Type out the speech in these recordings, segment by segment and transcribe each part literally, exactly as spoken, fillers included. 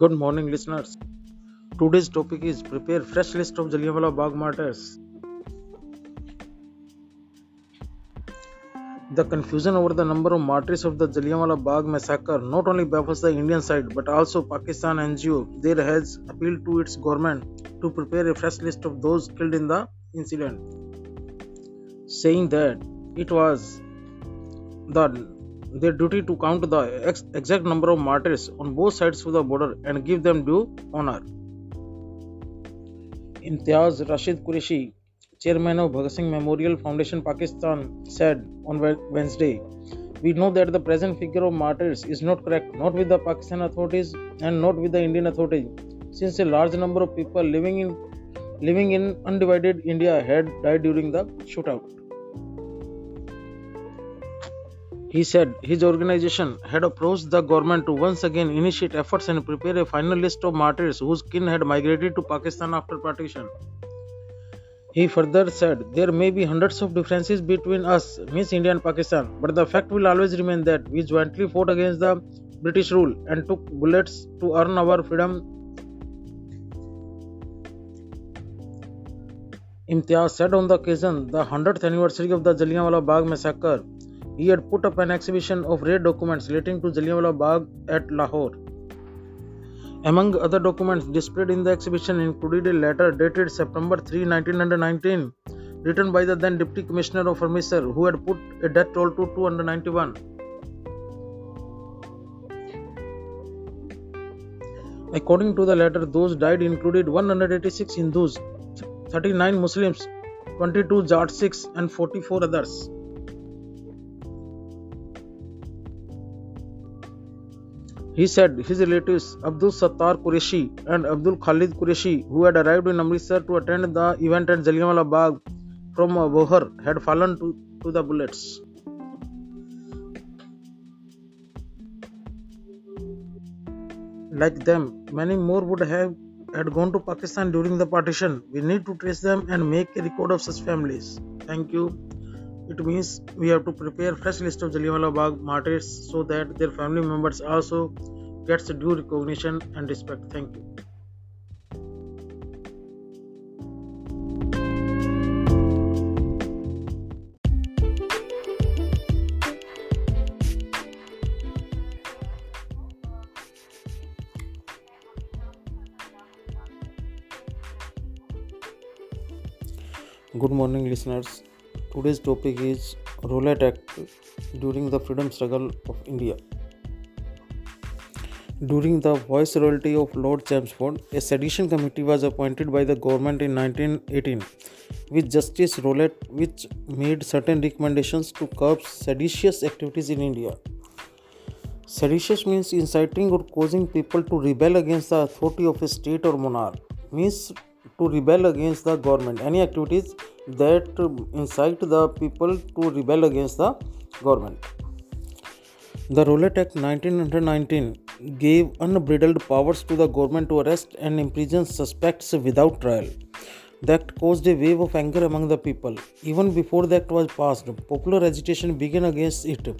Good morning, listeners. Today's topic is prepare fresh list of Jallianwala Bagh martyrs. The confusion over the number of martyrs of the Jallianwala Bagh massacre not only baffles the Indian side but also Pakistan N G O. There has appealed to its government to prepare a fresh list of those killed in the incident, saying that it was the their duty to count the ex- exact number of martyrs on both sides of the border and give them due honor. Imtiaz Rashid Qureshi, chairman of Bhagat Singh Memorial Foundation, Pakistan, said on Wednesday, "We know that the present figure of martyrs is not correct, not with the Pakistan authorities and not with the Indian authorities, since a large number of people living in living in undivided India had died during the shootout." He said his organization had approached the government to once again initiate efforts and prepare a final list of martyrs whose kin had migrated to Pakistan after partition. He further said, "There may be hundreds of differences between us, means India and Pakistan, but the fact will always remain that we jointly fought against the British rule and took bullets to earn our freedom." Imtiaz said on the occasion, the hundredth anniversary of the Jallianwala Bagh massacre, he had put up an exhibition of rare documents relating to Jallianwala Bagh at Lahore. Among other documents displayed in the exhibition included a letter dated September third, nineteen nineteen, written by the then Deputy Commissioner of Amritsar, who had put a death toll to two hundred ninety-one. According to the letter, those died included one hundred eighty-six Hindus, thirty-nine Muslims, twenty-two Jats and forty-four others. He said his relatives Abdul Sattar Qureshi and Abdul Khalid Qureshi, who had arrived in Amritsar to attend the event at Jallianwala Bagh from Bohar, had fallen to, to the bullets. Like them, many more would have had gone to Pakistan during the partition. We need to trace them and make a record of such families. Thank you. It means we have to prepare fresh list of Jallianwala Bagh martyrs so that their family members also gets due recognition and respect. Thank you. Good morning, listeners. Today's topic is Rowlatt Act during the freedom struggle of India. During the viceroyalty of Lord Chelmsford, a sedition committee was appointed by the government in nineteen eighteen with Justice Rowlatt, which made certain recommendations to curb seditious activities in India. Seditious means inciting or causing people to rebel against the authority of a state or monarch, means to rebel against the government. Any activities that incite the people to rebel against the government. The Rowlatt Act nineteen nineteen gave unbridled powers to the government to arrest and imprison suspects without trial. The act caused a wave of anger among the people. Even before the act was passed, popular agitation began against it.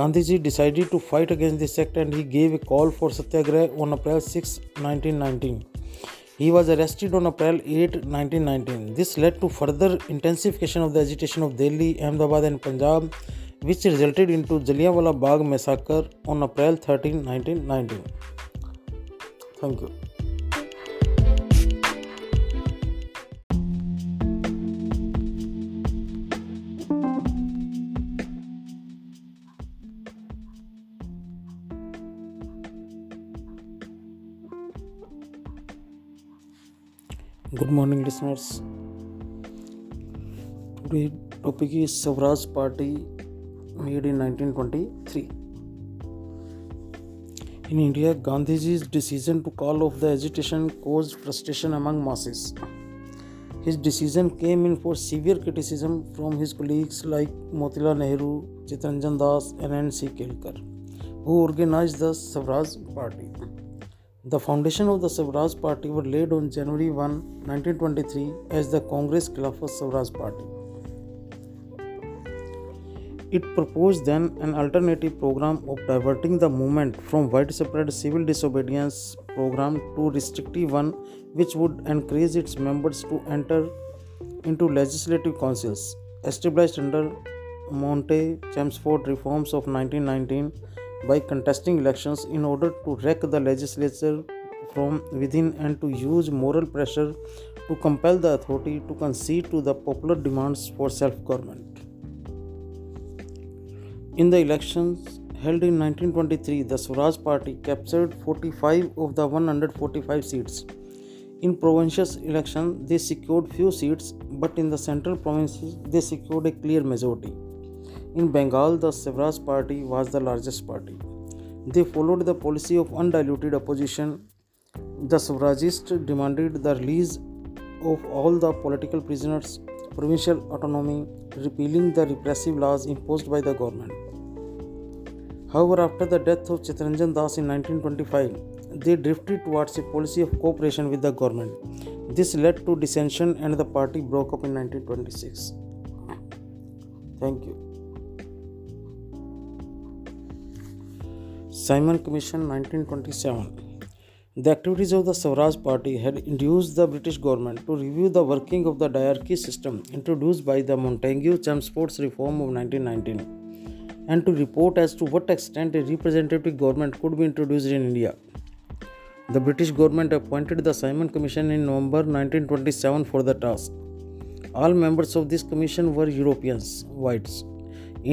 Gandhiji decided to fight against this act and he gave a call for Satyagraha on April sixth, nineteen nineteen. He was arrested on April eighth, nineteen nineteen. This led to further intensification of the agitation of Delhi, Ahmedabad and Punjab, which resulted into Jallianwala Bagh massacre on April thirteenth, nineteen nineteen. Thank you. Good morning, listeners. Today's topic is Swaraj Party made in nineteen twenty-three. In India, Gandhiji's decision to call off the agitation caused frustration among masses. His decision came in for severe criticism from his colleagues like Motilal Nehru, Chittaranjan Das and N C Kelkar, who organized the Swaraj Party. The foundation of the Swaraj Party were laid on January first, nineteen twenty-three as the Congress Khilafat Swaraj Party. It proposed then an alternative program of diverting the movement from widespread civil disobedience program to restrictive one which would encourage its members to enter into legislative councils. Established under Montagu-Chelmsford reforms of nineteen nineteen by contesting elections in order to wreck the legislature from within and to use moral pressure to compel the authority to concede to the popular demands for self-government. In the elections held in nineteen twenty-three, the Swaraj Party captured forty-five of the one hundred forty-five seats. In provincial elections, they secured few seats, but in the central provinces, they secured a clear majority. In Bengal, the Swaraj Party was the largest party. They followed the policy of undiluted opposition. The Swarajists demanded the release of all the political prisoners, provincial autonomy, repealing the repressive laws imposed by the government. However, after the death of Chittaranjan Das in nineteen twenty-five, they drifted towards a policy of cooperation with the government. This led to dissension and the party broke up in nineteen twenty-six. Thank you. Simon Commission nineteen twenty-seven. The activities of the Swaraj Party had induced the British government to review the working of the diarchy system introduced by the Montagu-Chelmsford's reform of nineteen nineteen and to report as to what extent a representative government could be introduced in India. The British government appointed the Simon Commission in November nineteen twenty-seven for the task. All members of this commission were Europeans, whites.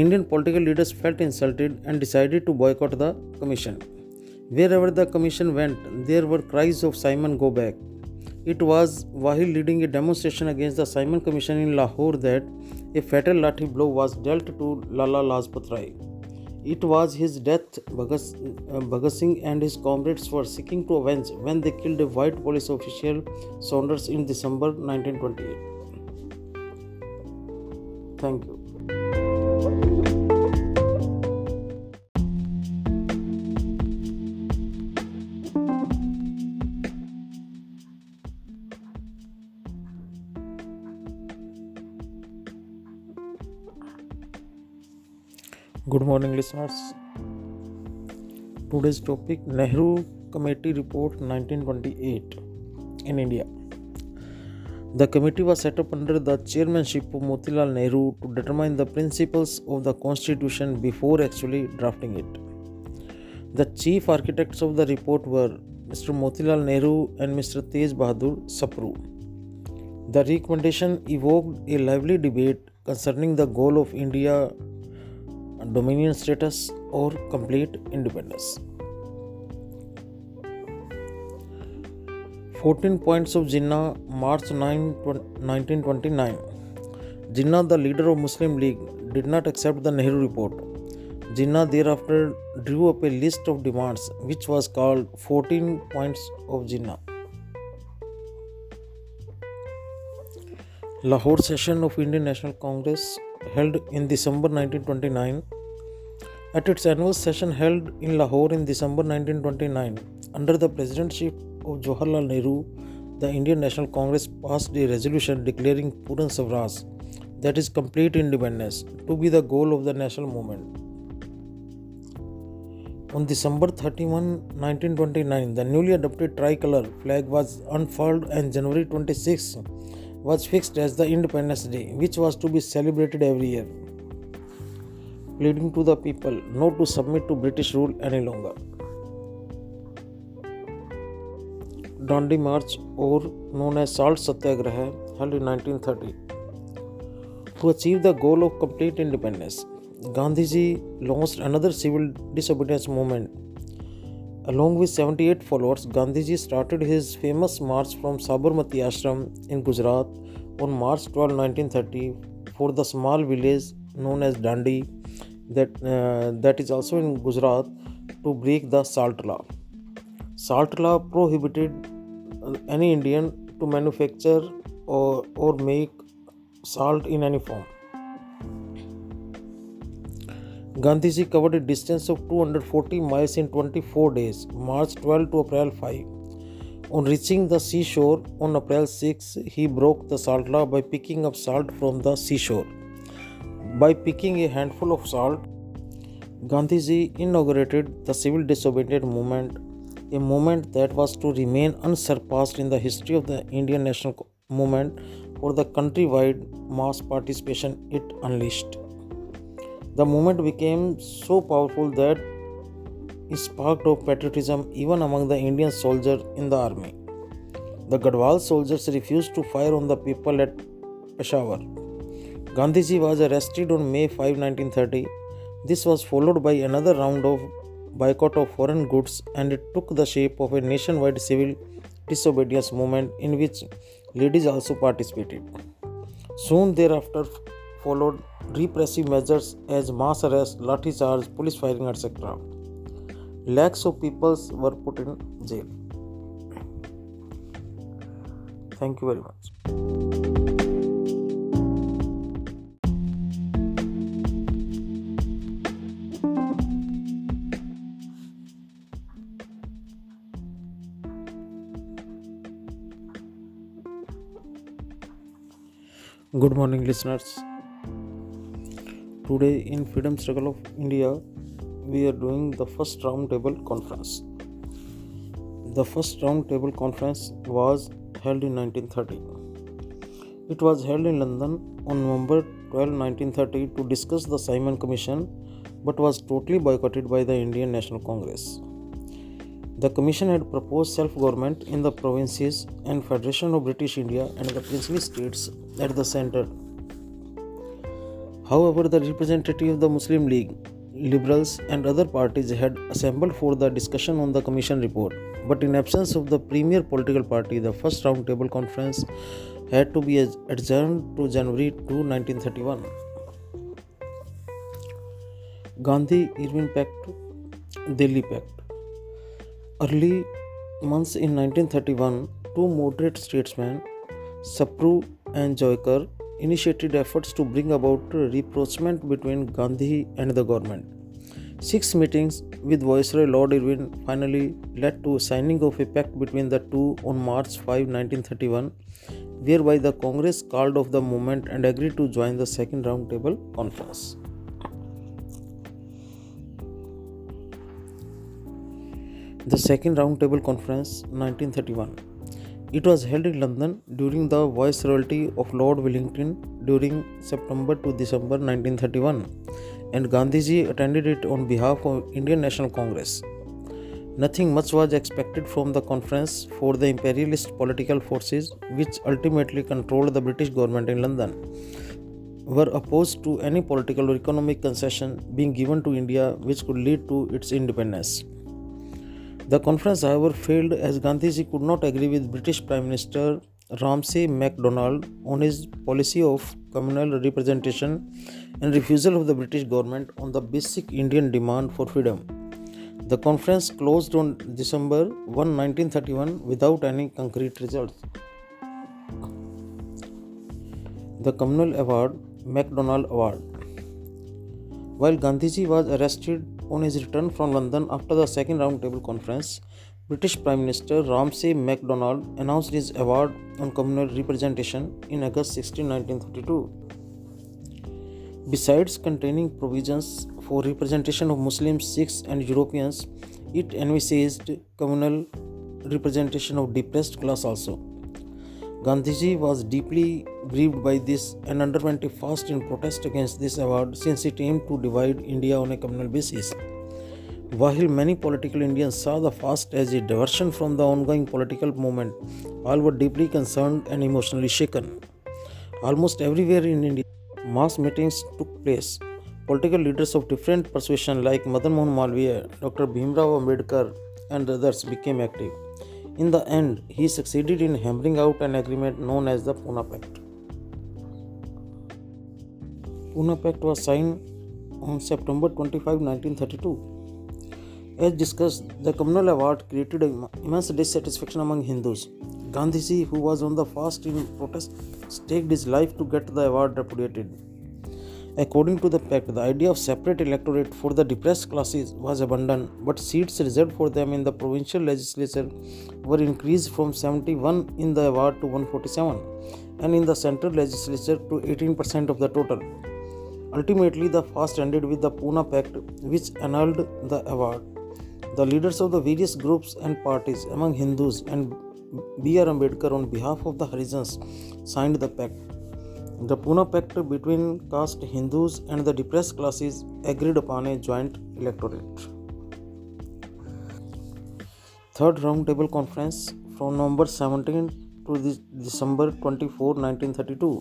Indian political leaders felt insulted and decided to boycott the commission. Wherever the commission went, there were cries of Simon go back. It was while leading a demonstration against the Simon Commission in Lahore that a fatal lathi blow was dealt to Lala Lajpat Rai. It was his death Bhagat Singh and his comrades were seeking to avenge when they killed a white police official, Saunders, in December nineteen twenty-eight. Thank you. Good morning, listeners. Today's topic: Nehru Committee Report nineteen twenty-eight in India. The committee was set up under the chairmanship of Motilal Nehru to determine the principles of the constitution before actually drafting it. The chief architects of the report were Mister Motilal Nehru and Mister Tej Bahadur Sapru. The recommendation evoked a lively debate concerning the goal of India dominion status or complete independence. fourteen Points of Jinnah, March ninth, nineteen twenty-nine. Jinnah, the leader of Muslim League, did not accept the Nehru report. Jinnah thereafter drew up a list of demands which was called fourteen Points of Jinnah. Lahore session of Indian National Congress held in December nineteen twenty-nine. At its annual session held in Lahore in December nineteen twenty-nine, under the presidency of Jawaharlal Nehru, the Indian National Congress passed a resolution declaring Purna Swaraj, that is complete independence, to be the goal of the national movement. On December thirty-first, nineteen twenty-nine, the newly adopted tricolor flag was unfurled and January twenty-sixth was fixed as the Independence Day, which was to be celebrated every year, pleading to the people not to submit to British rule any longer. Dandi March, or known as Salt Satyagraha, held in nineteen thirty. To achieve the goal of complete independence, Gandhiji launched another civil disobedience movement. Along with seventy-eight followers, Gandhiji started his famous march from Sabarmati Ashram in Gujarat on March twelfth, nineteen thirty for the small village known as Dandi, that, uh, that is also in Gujarat, to break the Salt Law. Salt Law prohibited any Indian to manufacture or, or make salt in any form. Gandhiji covered a distance of two hundred forty miles in twenty-four days, March twelfth to April fifth. On reaching the seashore on April sixth, he broke the salt law by picking up salt from the seashore. By picking a handful of salt, Gandhiji inaugurated the civil disobedience movement, a movement that was to remain unsurpassed in the history of the Indian national movement for the countrywide mass participation it unleashed. The movement became so powerful that it sparked of patriotism even among the Indian soldiers in the army. The Gadwal soldiers refused to fire on the people at Peshawar. Gandhiji was arrested on May fifth, nineteen thirty. This was followed by another round of boycott of foreign goods, and it took the shape of a nationwide civil disobedience movement in which ladies also participated. Soon thereafter followed repressive measures as mass arrests, lathi charge, police firing, et cetera. Lakhs of people were put in jail. Thank you very much. Good morning, listeners. Today in Freedom Struggle of India, we are doing the first roundtable conference. The first roundtable conference was held in nineteen thirty. It was held in London on November twelfth, nineteen thirty to discuss the Simon Commission, but was totally boycotted by the Indian National Congress. The Commission had proposed self-government in the provinces and Federation of British India and the princely states at the centre. However, the representatives of the Muslim League, Liberals and other parties had assembled for the discussion on the Commission report. But in absence of the premier political party, the first roundtable conference had to be adjourned to January second, nineteen thirty-one. Gandhi-Irwin Pact, Delhi Pact. Early months in nineteen thirty-one, two moderate statesmen, Sapru and Joykar, initiated efforts to bring about rapprochement between Gandhi and the government. Six meetings with Viceroy Lord Irwin finally led to signing of a pact between the two on March fifth, nineteen thirty-one, whereby the Congress called off the movement and agreed to join the Second Roundtable Conference. The Second Roundtable Conference, nineteen thirty-one. It was held in London during the Viceroyalty of Lord Willingdon during September to December nineteen thirty-one, and Gandhiji attended it on behalf of Indian National Congress. Nothing much was expected from the conference for the imperialist political forces, which ultimately controlled the British government in London, were opposed to any political or economic concession being given to India which could lead to its independence. The conference, however, failed as Gandhiji could not agree with British Prime Minister Ramsey MacDonald on his policy of communal representation and refusal of the British government on the basic Indian demand for freedom. The conference closed on December first, nineteen thirty-one without any concrete results. The Communal Award, MacDonald Award. While Gandhiji was arrested on his return from London after the Second Roundtable Conference, British Prime Minister Ramsay MacDonald announced his award on communal representation in August sixteenth, nineteen thirty-two. Besides containing provisions for representation of Muslims, Sikhs and Europeans, it envisaged communal representation of depressed class also. Gandhiji was deeply grieved by this and underwent a fast in protest against this award since it aimed to divide India on a communal basis. While many political Indians saw the fast as a diversion from the ongoing political movement, all were deeply concerned and emotionally shaken. Almost everywhere in India, mass meetings took place. Political leaders of different persuasion like Madan Mohan Malviya, Doctor Bhimrao Ambedkar and others became active. In the end, he succeeded in hammering out an agreement known as the Poona Pact. Poona Pact was signed on September twenty-fifth, nineteen thirty-two. As discussed, the communal award created immense dissatisfaction among Hindus. Gandhiji, who was on the fast in protest, staked his life to get the award repudiated. According to the pact, the idea of separate electorate for the depressed classes was abandoned, but seats reserved for them in the provincial legislature were increased from seventy-one in the award to one hundred forty-seven, and in the central legislature to eighteen percent of the total. Ultimately, the fast ended with the Poona Pact, which annulled the award. The leaders of the various groups and parties among Hindus and B R Ambedkar on behalf of the Harijans signed the pact. The Poona Pact between caste Hindus and the depressed classes agreed upon a joint electorate. Third Round Table Conference from November seventeenth to December twenty-fourth, nineteen thirty-two.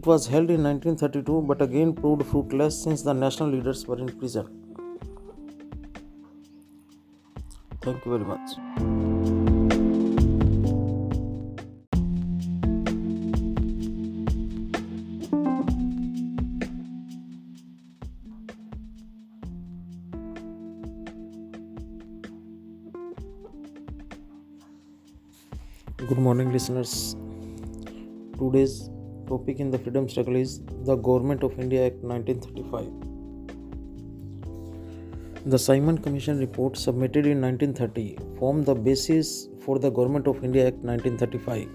It was held in nineteen thirty-two but again proved fruitless since the national leaders were in prison. Thank you very much. Good morning, listeners. Today's topic in the freedom struggle is the Government of India Act nineteen thirty-five. The Simon Commission report submitted in nineteen thirty formed the basis for the Government of India Act nineteen thirty-five.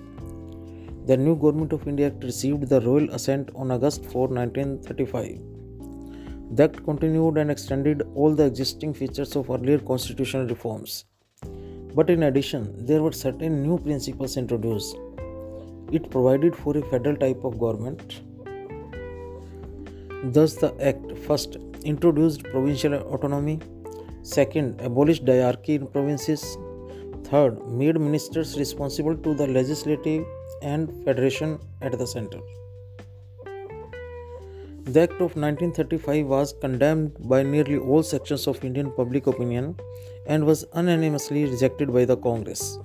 The new Government of India Act received the royal assent on August fourth, nineteen thirty-five. The Act continued and extended all the existing features of earlier constitutional reforms. But in addition, there were certain new principles introduced. It provided for a federal type of government. Thus, the Act first introduced provincial autonomy, second, abolished diarchy in provinces, third, made ministers responsible to the legislative and federation at the centre. The Act of nineteen thirty-five was condemned by nearly all sections of Indian public opinion and was unanimously rejected by the Congress.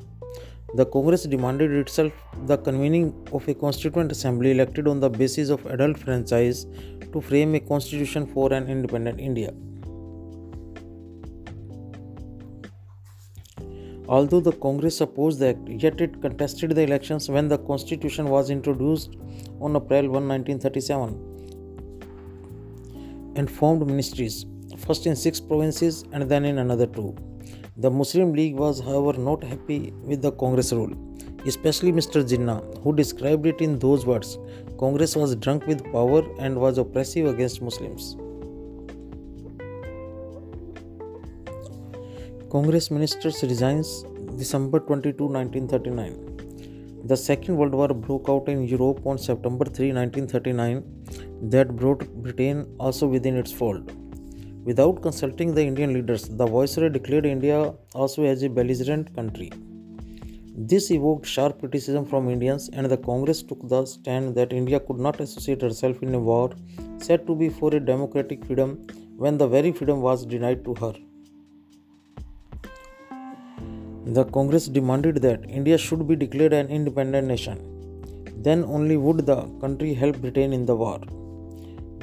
The Congress demanded itself the convening of a constituent assembly elected on the basis of adult franchise to frame a constitution for an independent India. Although the Congress opposed the act, yet it contested the elections when the constitution was introduced on April first, nineteen thirty-seven and formed ministries, first in six provinces and then in another two. The Muslim League was, however, not happy with the Congress rule, especially Mister Jinnah, who described it in those words: Congress was drunk with power and was oppressive against Muslims. Congress ministers resigns December twenty-second, nineteen thirty-nine. The Second World War broke out in Europe on September third, nineteen thirty-nine. That brought Britain also within its fold. Without consulting the Indian leaders, the Viceroy declared India also as a belligerent country. This evoked sharp criticism from Indians, and the Congress took the stand that India could not associate herself in a war said to be for a democratic freedom when the very freedom was denied to her. The Congress demanded that India should be declared an independent nation. Then only would the country help Britain in the war.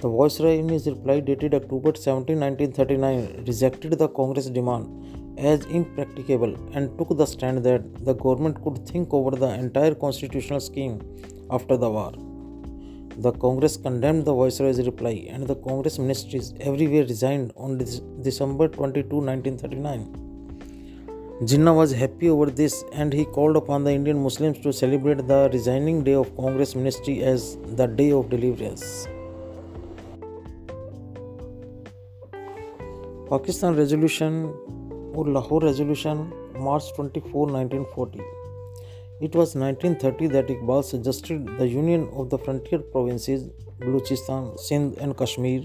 The Viceroy, in his reply dated October seventeenth, nineteen thirty-nine, rejected the Congress demand as impracticable and took the stand that the government could think over the entire constitutional scheme after the war. The Congress condemned the Viceroy's reply, and the Congress ministries everywhere resigned on December twenty-second, nineteen thirty-nine. Jinnah was happy over this, and he called upon the Indian Muslims to celebrate the resigning day of Congress ministry as the Day of Deliverance. Pakistan resolution और Lahore resolution March twenty fourth, nineteen forty. It was nineteen thirty that Iqbal suggested the union of the frontier provinces Balochistan, Sindh and Kashmir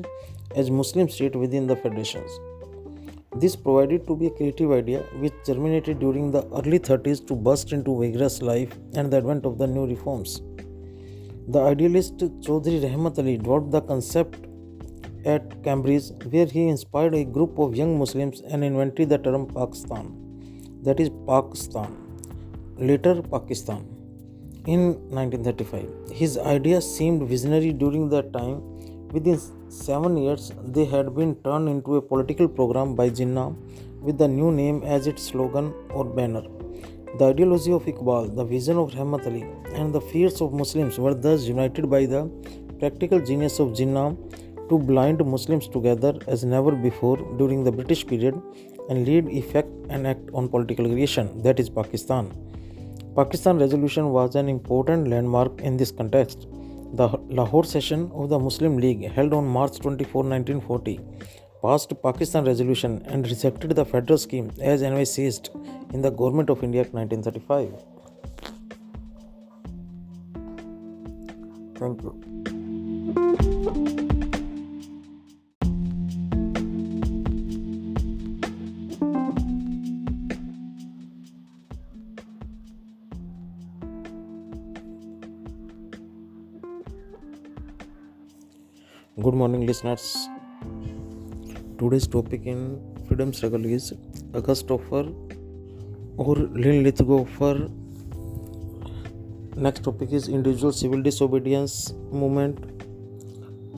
as Muslim state within the federations. This provided to be a creative idea which germinated during the early thirties to burst into vigorous life and the advent of the new reforms. The idealist Chaudhry Rehmat Ali dropped the concept at Cambridge, where he inspired a group of young Muslims and invented the term Pakistan, that is Pakistan, later Pakistan, in nineteen thirty-five. His ideas seemed visionary during that time. Within seven years, they had been turned into a political program by Jinnah with the new name as its slogan or banner. The ideology of Iqbal, the vision of Rehmat Ali, and the fears of Muslims were thus united by the practical genius of Jinnah to blind Muslims together as never before during the British period and lead, effect and act on political creation, that is Pakistan. Pakistan Resolution was an important landmark in this context The Lahore session of the Muslim League held on March twenty-fourth, nineteen forty passed Pakistan resolution and rejected the federal scheme as envisaged in the Government of India Act nineteen thirty-five. Thank you. Good morning, listeners. Today's topic in freedom struggle is August offer or Linlithgow offer. Next topic is individual civil disobedience movement.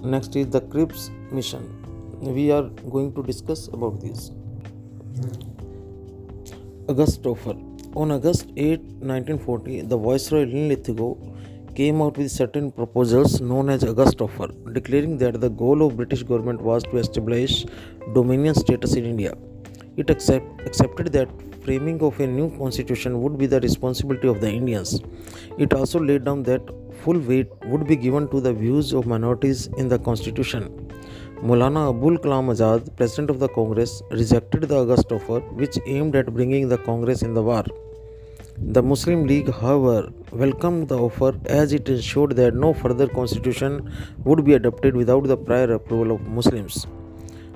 Next is the Crips mission. We are going to discuss about this. August offer. On August eighth, nineteen forty, the Viceroy Linlithgow came out with certain proposals known as August offer, declaring that the goal of British government was to establish dominion status in India. It accept, accepted that framing of a new constitution would be the responsibility of the Indians. It also laid down that full weight would be given to the views of minorities in the constitution. Maulana Abul Kalam Azad, President of the Congress, rejected the August offer, which aimed at bringing the Congress in the war. The Muslim League, however, welcomed the offer as it ensured that no further constitution would be adopted without the prior approval of Muslims.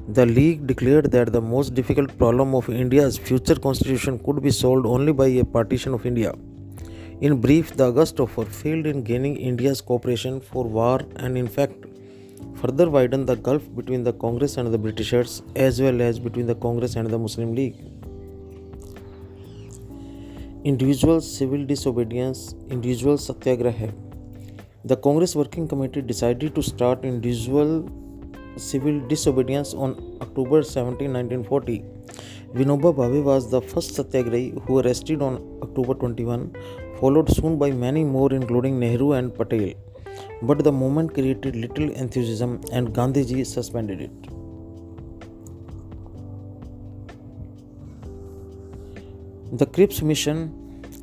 The League declared that the most difficult problem of India's future constitution could be solved only by a partition of India. In brief, the August offer failed in gaining India's cooperation for war and in fact further widened the gulf between the Congress and the Britishers as well as between the Congress and the Muslim League. Individual civil disobedience, individual satyagraha. The Congress Working Committee decided to start individual civil disobedience on October seventeenth, nineteen forty. Vinoba Bhave was the first satyagrahi who arrested on October twenty-first, followed soon by many more including Nehru and Patel. But the movement created little enthusiasm and Gandhiji suspended it. The Crips mission.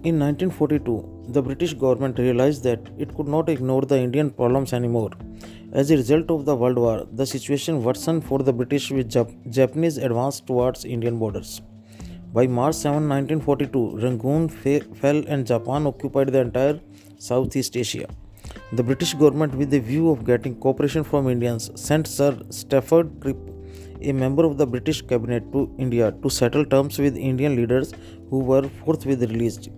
In nineteen forty-two, the British government realized that it could not ignore the Indian problems anymore. As a result of the World War, the situation worsened for the British with Jap- Japanese advance towards Indian borders. By March seventh, nineteen forty-two, Rangoon fa- fell and Japan occupied the entire Southeast Asia. The British government, with the view of getting cooperation from Indians, sent Sir Stafford Cripp, a member of the British cabinet, to India to settle terms with Indian leaders who were forthwith released.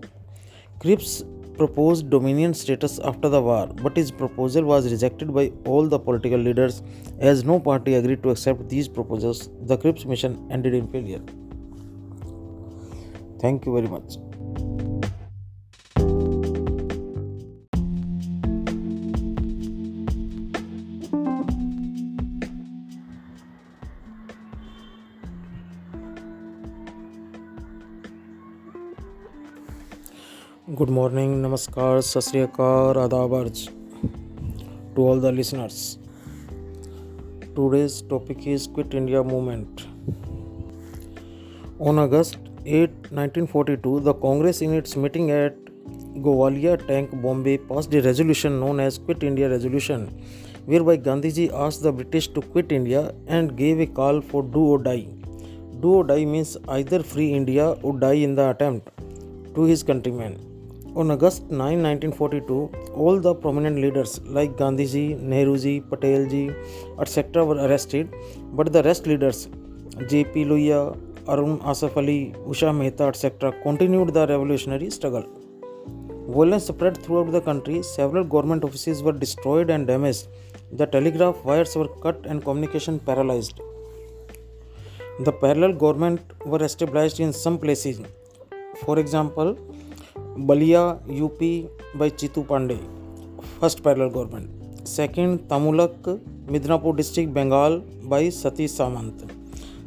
Cripps proposed dominion status after the war, but his proposal was rejected by all the political leaders as no party agreed to accept these proposals. The Cripps mission ended in failure. Thank you very much. Good morning, namaskar, Sat Sri Akal, adaab arz to all the listeners. Today's topic is quit India movement. On August eighth, nineteen forty-two, the Congress in its meeting at Govalia Tank, Bombay, passed a resolution known as Quit India Resolution, whereby Gandhiji asked the British to quit India and gave a call for do or die. Do or die means either free India or die in the attempt to his countrymen. On August ninth, nineteen forty-two, all the prominent leaders like Gandhiji, Nehruji, Patelji, et cetera were arrested, but the rest leaders, J P Lohia, Arun Asaf Ali, Usha Mehta, et cetera, continued the revolutionary struggle. Violence spread throughout the country, several government offices were destroyed and damaged, the telegraph wires were cut and communication paralyzed. The parallel government were established in some places. For example, Balia, U P by Chitu Pandey, first parallel government. Second, Tamulak, Midnapur district, Bengal by Satish Samant.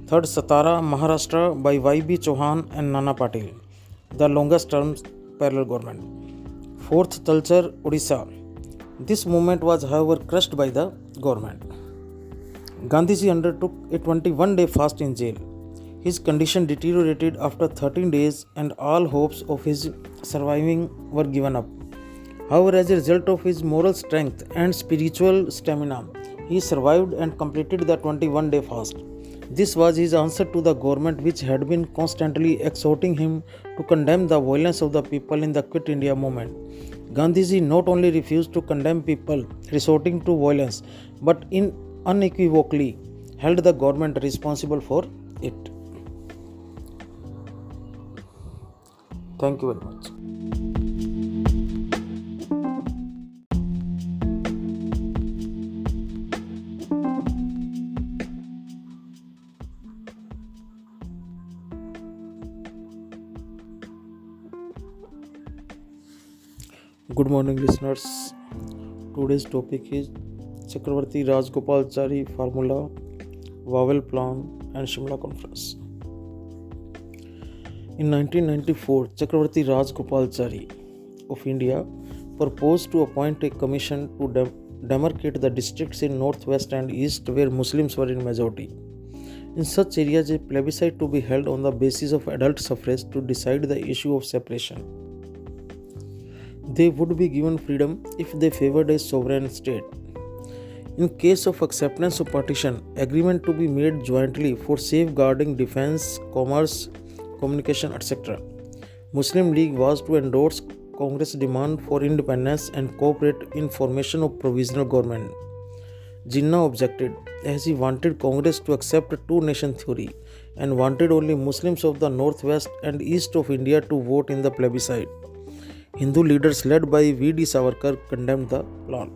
Third, Satara, Maharashtra by Y B Chauhan and Nana Patil, the longest term parallel government. Fourth, Talchar, Odisha. This movement was, however, crushed by the government. Gandhiji undertook a twenty-one day fast in jail. His condition deteriorated after thirteen days and all hopes of his surviving were given up. However, as a result of his moral strength and spiritual stamina, he survived and completed the twenty-one day fast. This was his answer to the government which had been constantly exhorting him to condemn the violence of the people in the Quit India movement. Gandhiji not only refused to condemn people resorting to violence, but in unequivocally held the government responsible for it. Thank you very much. Good morning, listeners. Today's topic is Chakravarti Rajagopalachari formula, Wawel plan and Shimla conference. In nineteen ninety-four, Chakravarti Rajagopalachari of India proposed to appoint a commission to dem- demarcate the districts in northwest and east where Muslims were in majority. In such areas, a plebiscite to be held on the basis of adult suffrage to decide the issue of separation. They would be given freedom if they favored a sovereign state. In case of acceptance of partition, agreement to be made jointly for safeguarding defense, commerce, communication, et cetera. Muslim League was to endorse Congress demand for independence and cooperate in formation of provisional government. Jinnah objected, as he wanted Congress to accept a two-nation theory and wanted only Muslims of the northwest and east of India to vote in the plebiscite. Hindu leaders led by V D Savarkar condemned the plan.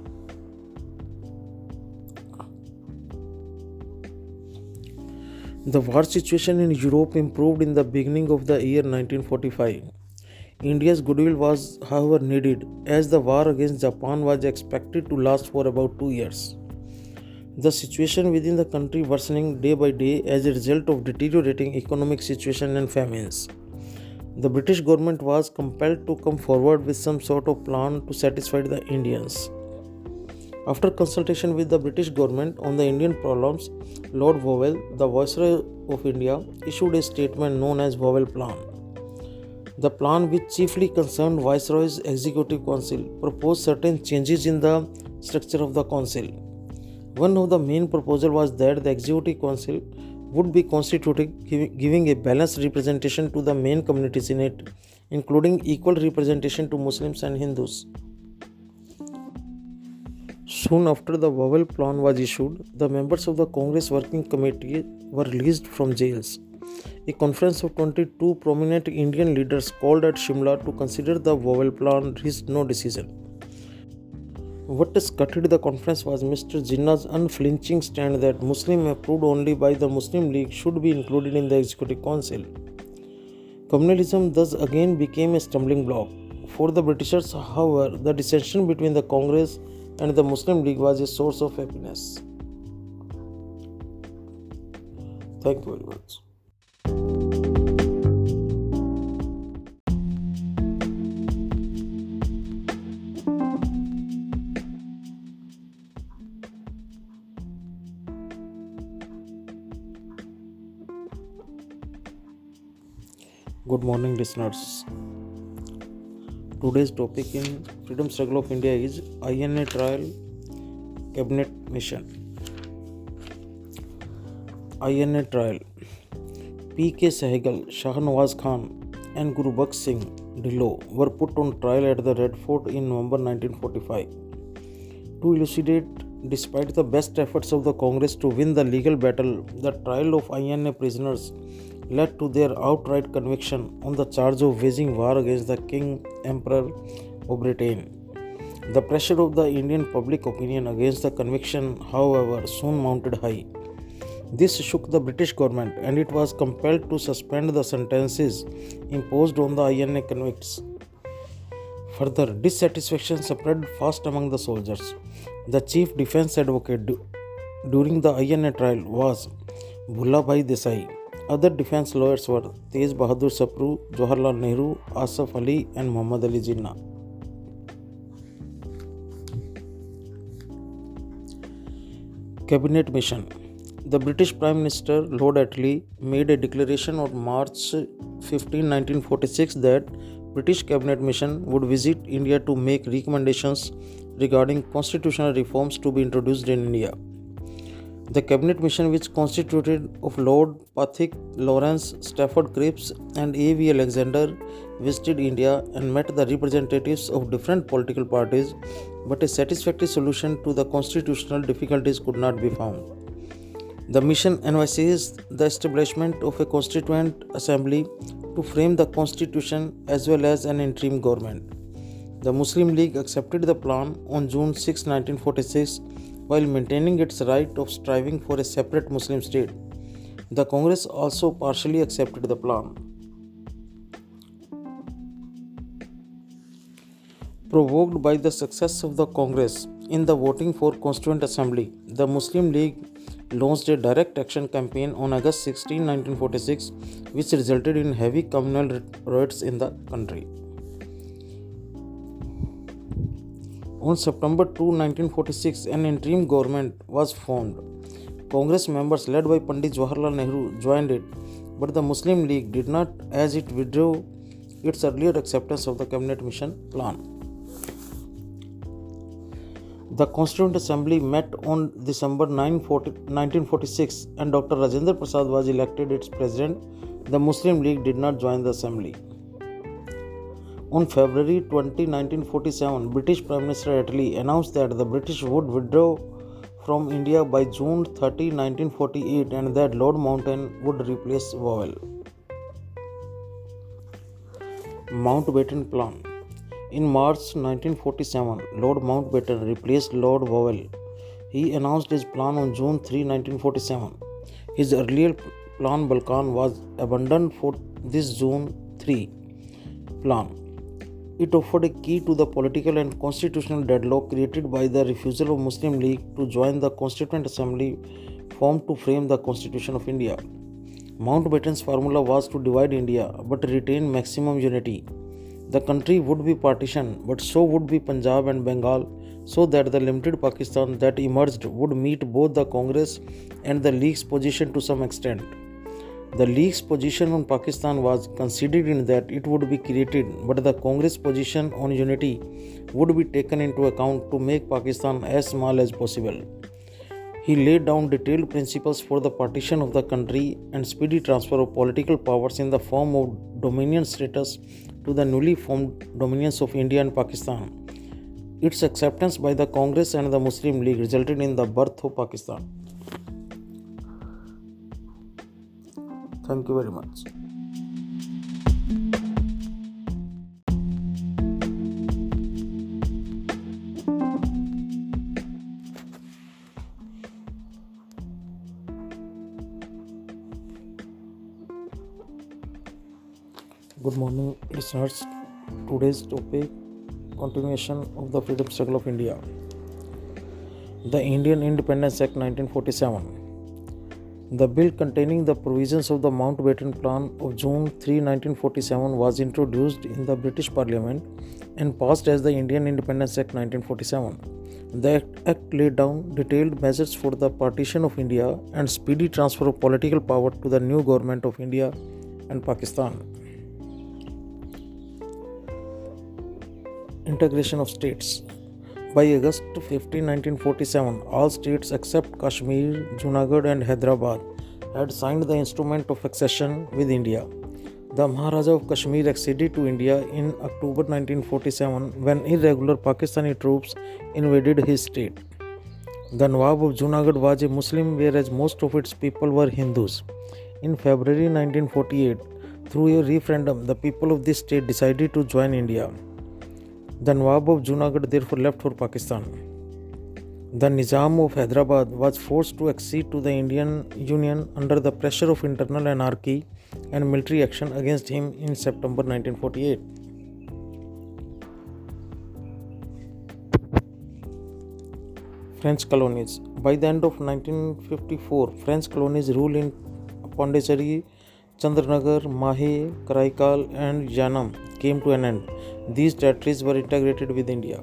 The war situation in Europe improved in the beginning of the year nineteen forty-five. India's goodwill was, however, needed as the war against Japan was expected to last for about two years. The situation within the country worsening day by day as a result of deteriorating economic situation and famines. The British government was compelled to come forward with some sort of plan to satisfy the Indians. After consultation with the British government on the Indian problems, Lord Wawel, the Viceroy of India, issued a statement known as Wawel Plan. The plan, which chiefly concerned Viceroy's Executive Council, proposed certain changes in the structure of the Council. One of the main proposals was that the Executive Council would be constituted, giving a balanced representation to the main communities in it, including equal representation to Muslims and Hindus. Soon after the Wawel Plan was issued, the members of the Congress Working Committee were released from jails. A conference of twenty-two prominent Indian leaders called at Shimla to consider the Wawel Plan reached no decision. What scuttled the conference was Mister Jinnah's unflinching stand that Muslims approved only by the Muslim League should be included in the Executive Council. Communalism thus again became a stumbling block. For the Britishers, however, the dissension between the Congress and the Muslim League was a source of happiness. Thank you very much. Good morning, listeners. Today's topic in Freedom Struggle of India is I N A Trial Cabinet Mission. I N A Trial. P K Sehgal, Shah Nawaz Khan and Guru Baksh Singh Dhillo were put on trial at the Red Fort in November nineteen forty-five. To elucidate, despite the best efforts of the Congress to win the legal battle, the trial of I N A prisoners led to their outright conviction on the charge of waging war against the King Emperor of Britain. The pressure of the Indian public opinion against the conviction, however, soon mounted high. This shook the British government and it was compelled to suspend the sentences imposed on the I N A convicts. Further, dissatisfaction spread fast among the soldiers. The chief defense advocate du- during the I N A trial was Bhullabhai Desai. Other defense lawyers were Tej Bahadur Sapru, Jawaharlal Nehru, Asaf Ali and Muhammad Ali Jinnah. Cabinet Mission. The British Prime Minister Lord Atlee made a declaration on March fifteenth, nineteen forty-six that British Cabinet Mission would visit India to make recommendations regarding constitutional reforms to be introduced in India. The Cabinet Mission, which constituted of Lord Patrick Lawrence, Stafford Cripps and A V Alexander, visited India and met the representatives of different political parties, but a satisfactory solution to the constitutional difficulties could not be found. The mission envisaged the establishment of a constituent assembly to frame the constitution as well as an interim government. The Muslim League accepted the plan on June sixth, nineteen forty-six, while maintaining its right of striving for a separate Muslim state. The Congress also partially accepted the plan. Provoked by the success of the Congress in the voting for Constituent Assembly, the Muslim League launched a direct action campaign on August sixteenth, nineteen forty-six, which resulted in heavy communal riots in the country. On September second, nineteen forty-six, an interim government was formed. Congress members led by Pandit Jawaharlal Nehru joined it, but the Muslim League did not, as it withdrew its earlier acceptance of the Cabinet Mission plan. The Constituent Assembly met on December ninth, nineteen forty-six, and Doctor Rajendra Prasad was elected its president. The Muslim League did not join the assembly. On February twentieth, nineteen forty-seven, British Prime Minister Attlee announced that the British would withdraw from India by June thirtieth, nineteen forty-eight, and that Lord Mountbatten would replace Wavell. Mountbatten Plan. In March nineteen forty-seven, Lord Mountbatten replaced Lord Wavell. He announced his plan on June third, nineteen forty-seven. His earlier plan Balkan was abandoned for this June third plan. It offered a key to the political and constitutional deadlock created by the refusal of Muslim League to join the Constituent Assembly formed to frame the Constitution of India. Mountbatten's formula was to divide India but retain maximum unity. The country would be partitioned, but so would be Punjab and Bengal, so that the limited Pakistan that emerged would meet both the Congress and the League's position to some extent. The League's position on Pakistan was considered in that it would be created, but the Congress position on unity would be taken into account to make Pakistan as small as possible. He laid down detailed principles for the partition of the country and speedy transfer of political powers in the form of dominion status to the newly formed dominions of India and Pakistan. Its acceptance by the Congress and the Muslim League resulted in the birth of Pakistan. Thank you very much. Good morning, listeners. Today's topic, continuation of the freedom struggle of India. The Indian Independence Act nineteen forty-seven. The bill containing the provisions of the Mountbatten Plan of June third, nineteen forty-seven was introduced in the British Parliament and passed as the Indian Independence Act nineteen forty-seven. The Act laid down detailed measures for the partition of India and speedy transfer of political power to the new government of India and Pakistan. Integration of states. By August fifteenth, nineteen forty-seven, all states except Kashmir, Junagadh and Hyderabad had signed the instrument of accession with India. The Maharaja of Kashmir acceded to India in October nineteen forty-seven when irregular Pakistani troops invaded his state. The Nawab of Junagadh was a Muslim, whereas most of its people were Hindus. In February nineteen forty-eight, through a referendum, the people of this state decided to join India. The Nawab of Junagadh therefore left for Pakistan. The Nizam of Hyderabad was forced to accede to the Indian Union under the pressure of internal anarchy and military action against him in September nineteen forty-eight. French colonies. By the end of nineteen fifty-four, French colonies ruled in Pondicherry, Chandranagar, Mahe, Karaikal and Yanam came to an end. These territories were integrated with India.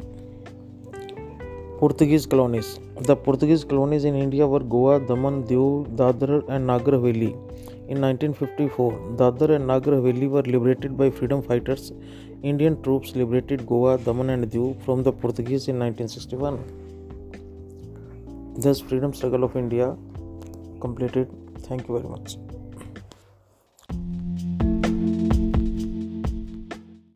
Portuguese colonies. The Portuguese colonies in India were Goa, Daman, Diu, Dadar and Nagar Haveli. In nineteen fifty-four, Dadar and Nagar Haveli were liberated by freedom fighters. Indian troops liberated Goa, Daman and Diu from the Portuguese in nineteen sixty-one. Thus, freedom struggle of India completed. Thank you very much.